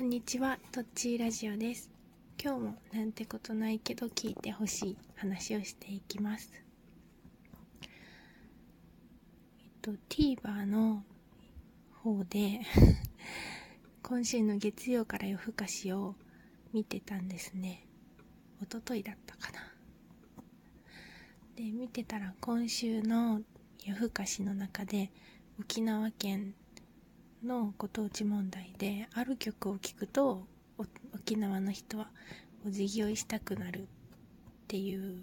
こんにちは、とっちーラジオです。今日もなんてことないけど聞いてほしい話をしていきます。TVer の方で今週の月曜から夜更かしを見てたんですね。一昨日だったかな。で、見てたら今週の夜更かしの中で沖縄県のご当地問題である曲を聴くと沖縄の人はお辞儀をしたくなるっていう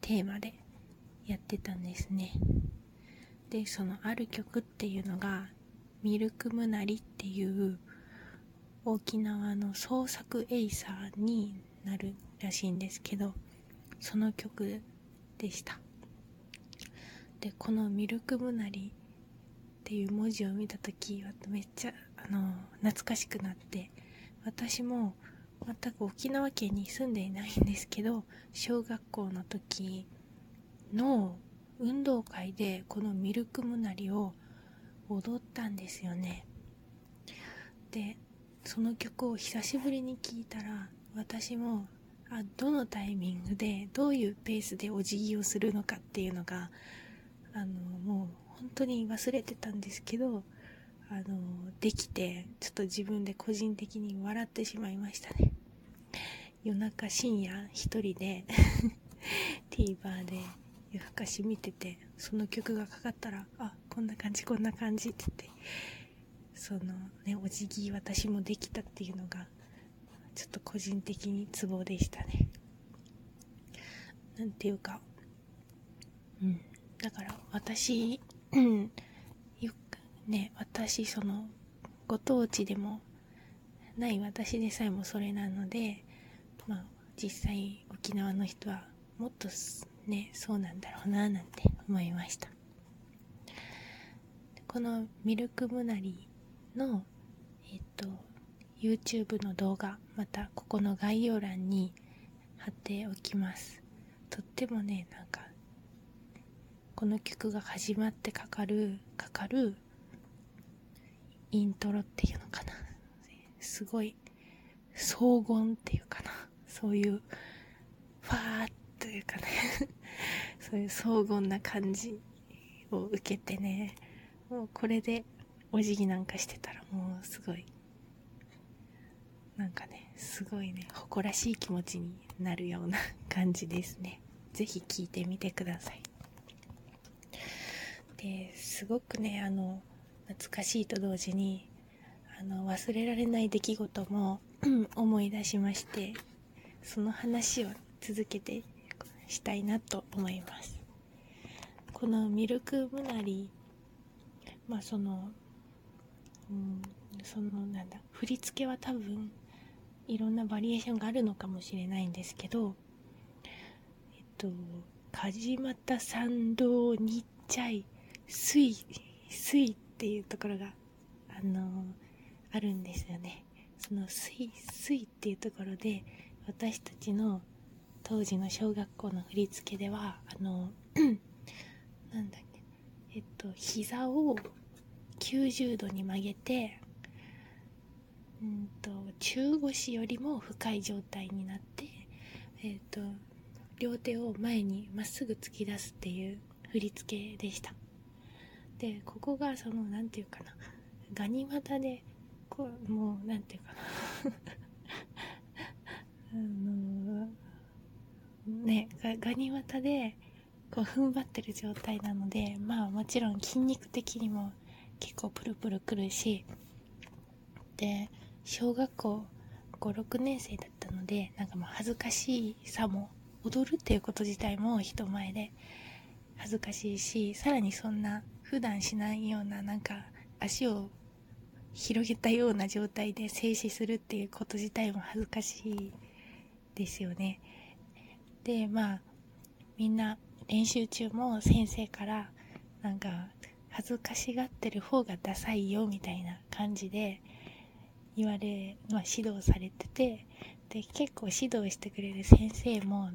テーマでやってたんですね。で、そのある曲っていうのがミルクムナリっていう沖縄の創作エイサーになるらしいんですけど、その曲でした。で、このミルクムナリっていう文字を見たとき、めっちゃ懐かしくなって、私も全く沖縄県に住んでいないんですけど、小学校の時の運動会でこのミルクムナリを踊ったんですよね。で、その曲を久しぶりに聴いたら、私もどのタイミングでどういうペースでお辞儀をするのかっていうのがもう本当に忘れてたんですけど、できて、ちょっと自分で個人的に笑ってしまいましたね。夜中深夜一人でTVer で夜更かし見てて、その曲がかかったら、こんな感じって言って、お辞儀私もできたっていうのが、ちょっと個人的にツボでしたね。なんていうか、だから私、よくね、私ご当地でもない私でさえもそれなので、実際沖縄の人はもっとね、そうなんだろうななんて思いました。このミルクムナリの、YouTube の動画、またここの概要欄に貼っておきます。とってもね、この曲が始まってかかるイントロっていうのかな、すごい荘厳っていうかな、そういうファーというかねそういう荘厳な感じを受けてね、もうこれでお辞儀なんかしてたら、もうすごいすごいね、誇らしい気持ちになるような感じですね。ぜひ聴いてみてください。すごくね、懐かしいと同時に忘れられない出来事も思い出しまして、その話を続けてしたいなと思います。このミルクムナリ、振り付けは多分いろんなバリエーションがあるのかもしれないんですけど、カジマタサンドーニッチャイ水っていうところが、あるんですよね。その水っていうところで、私たちの当時の小学校の振り付けでは、膝を90度に曲げて、中腰よりも深い状態になって、両手を前にまっすぐ突き出すっていう振り付けでした。で、ここがガニ股で、ガニ股で踏ん張ってる状態なので、もちろん筋肉的にも結構プルプルくるし、で、小学校5、6年生だったので、恥ずかしさも、踊るっていうこと自体も人前で恥ずかしいし、さらにそんな普段しないような足を広げたような状態で静止するっていうこと自体も恥ずかしいですよね。で、みんな練習中も先生から恥ずかしがってる方がダサいよみたいな感じで指導されてて、で、結構指導してくれる先生も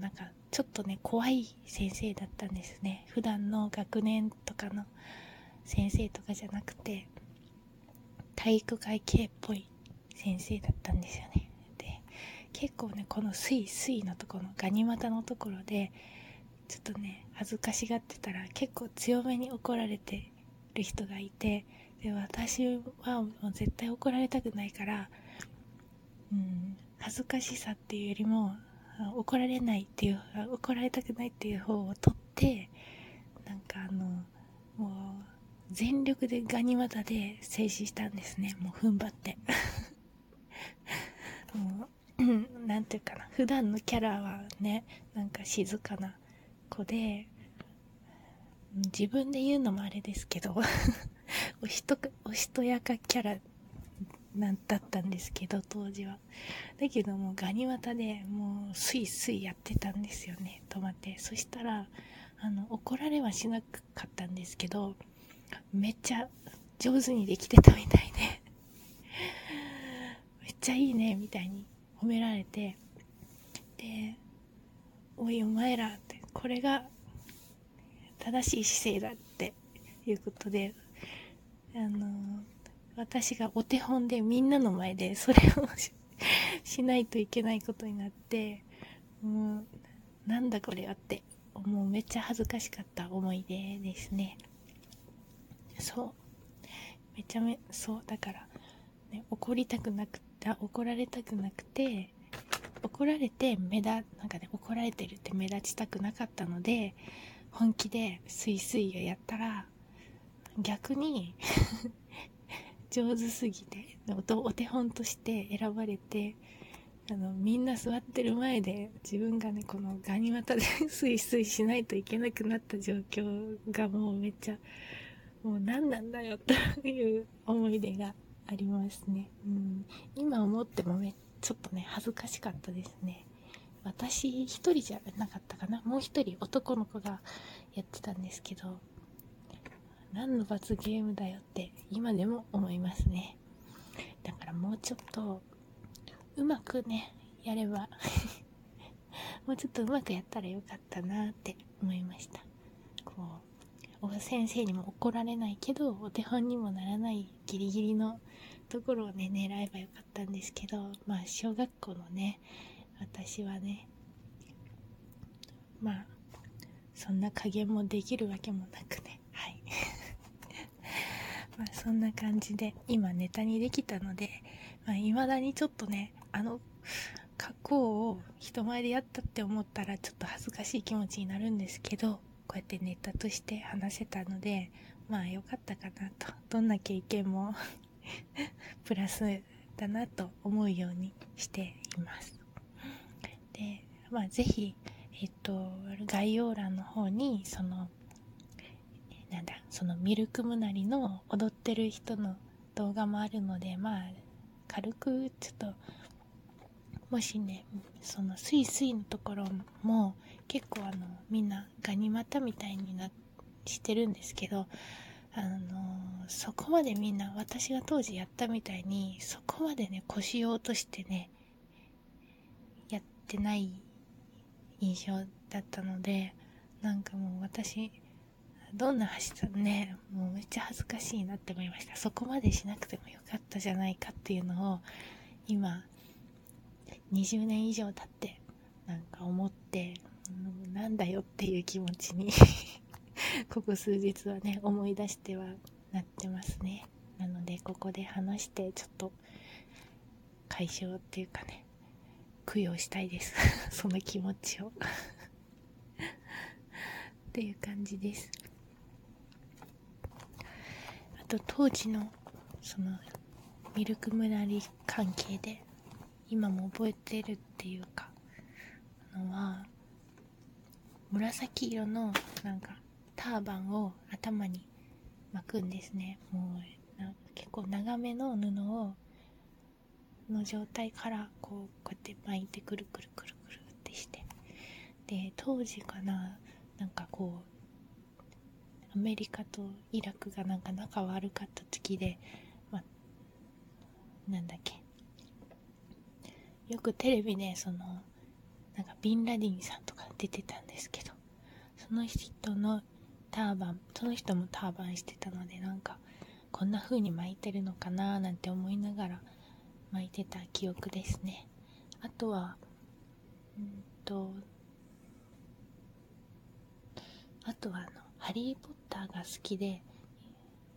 ちょっとね、怖い先生だったんですね。普段の学年とかの先生とかじゃなくて、体育会系っぽい先生だったんですよね。で、結構ね、このスイのところのガニ股のところでちょっとね恥ずかしがってたら結構強めに怒られてる人がいて、で私はもう絶対怒られたくないから、恥ずかしさっていうよりも怒られたくないっていう方を取って、なんかもう全力でガニ股で静止したんですね。もう踏ん張ってもうなんていうかな、普段のキャラはねなんか静かな子で、自分で言うのもあれですけどおしとやかキャラだったんですけど、当時はだけどもうガニ股でもうスイスイやってたんですよね、止まって。そしたら怒られはしなかったんですけど、めっちゃ上手にできてたみたいでめっちゃいいねみたいに褒められて、でおいお前らって、これが正しい姿勢だっていうことで、私がお手本でみんなの前でそれをしないといけないことになって、もうなんだこれはってもうめっちゃ恥ずかしかった思い出ですね。そうめちゃめそうだから、ね、怒られたくなくて、怒られてるって目立ちたくなかったので、本気でスイスイをやったら逆に上手すぎてお手本として選ばれて、みんな座ってる前で自分がねこのガニ股でスイスイしないといけなくなった状況がもうめっちゃもう何なんだよという思い出がありますね。今思ってもちょっとね恥ずかしかったですね。私一人じゃなかったかな、もう一人男の子がやってたんですけど、何の罰ゲームだよって今でも思いますね。だからもうちょっとうまくねやればもうちょっとうまくやったらよかったなって思いました。先生にも怒られないけどお手本にもならないギリギリのところをね狙えばよかったんですけど、まあ小学校のね私はねまあそんな加減もできるわけもなくね、はいまあそんな感じで今ネタにできたので、いまだにちょっとね過去を人前でやったって思ったらちょっと恥ずかしい気持ちになるんですけど、こうやってネタとして話せたのでまあ良かったかなと、どんな経験もプラスだなと思うようにしています。で、ぜひ、概要欄の方にそのミルクムナリの踊ってる人の動画もあるので、軽くちょっともしねそのスイスイのところも結構みんなガニ股みたいにしてるんですけど、そこまでみんな私が当時やったみたいにそこまでね腰を落としてねやってない印象だったので、なんかもう私どんな走ったのねもうめっちゃ恥ずかしいなって思いました。そこまでしなくてもよかったじゃないかっていうのを今20年以上経ってなんか思って、なんだよっていう気持ちにここ数日はね思い出してはなってますね。なのでここで話してちょっと解消っていうかね供養したいですその気持ちをっていう感じです。あと当時のそのミルクムナリ関係で今も覚えてるっていうかのは、紫色のなんかターバンを頭に巻くんですね。もう結構長めの布の状態からこうやって巻いてくるくるくるくるってして、で当時かななんかこうアメリカとイラクがなんか仲悪かった時で、よくテレビでなんかビンラディンさんとか出てたんですけど、その人もターバンしてたので、なんかこんな風に巻いてるのかななんて思いながら巻いてた記憶ですね。あとはハリー・ポッターが好きで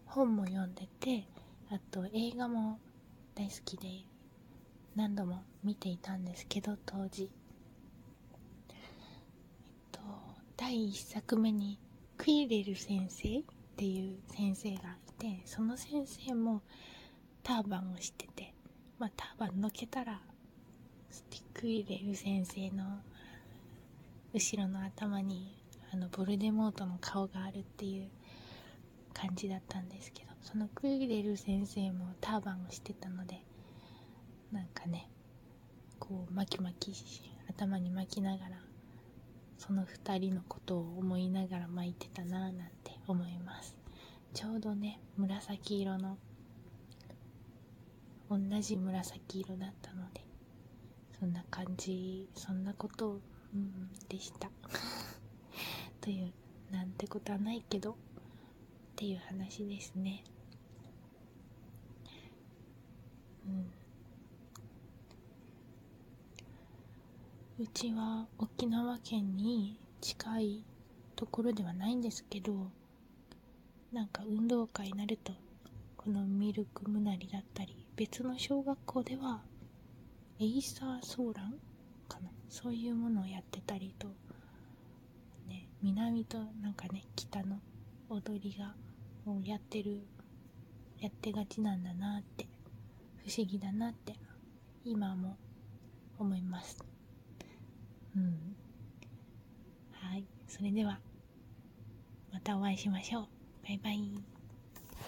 本も読んでて、あと映画も大好きで何度も見ていたんですけど、当時第1作目にクイレル先生っていう先生がいて、その先生もターバンをしてて、ターバンのけたらクイレル先生の後ろの頭にボルデモートの顔があるっていう感じだったんですけど、そのクイレル先生もターバンをしてたので、なんかねこう頭に巻きながらその2人のことを思いながら巻いてたなぁなんて思います。ちょうどね紫色の同じ紫色だったので、そんな感じ、そんなことをでしたという、なんてことはないけどっていう話ですね。うちは沖縄県に近いところではないんですけど、なんか運動会になるとこのミルクムナリだったり、別の小学校ではエイサーソーランかな、そういうものをやってたりと、南となんかね北の踊りがもうやってがちなんだなって、不思議だなって今も思います。はい、それではまたお会いしましょう。バイバイ。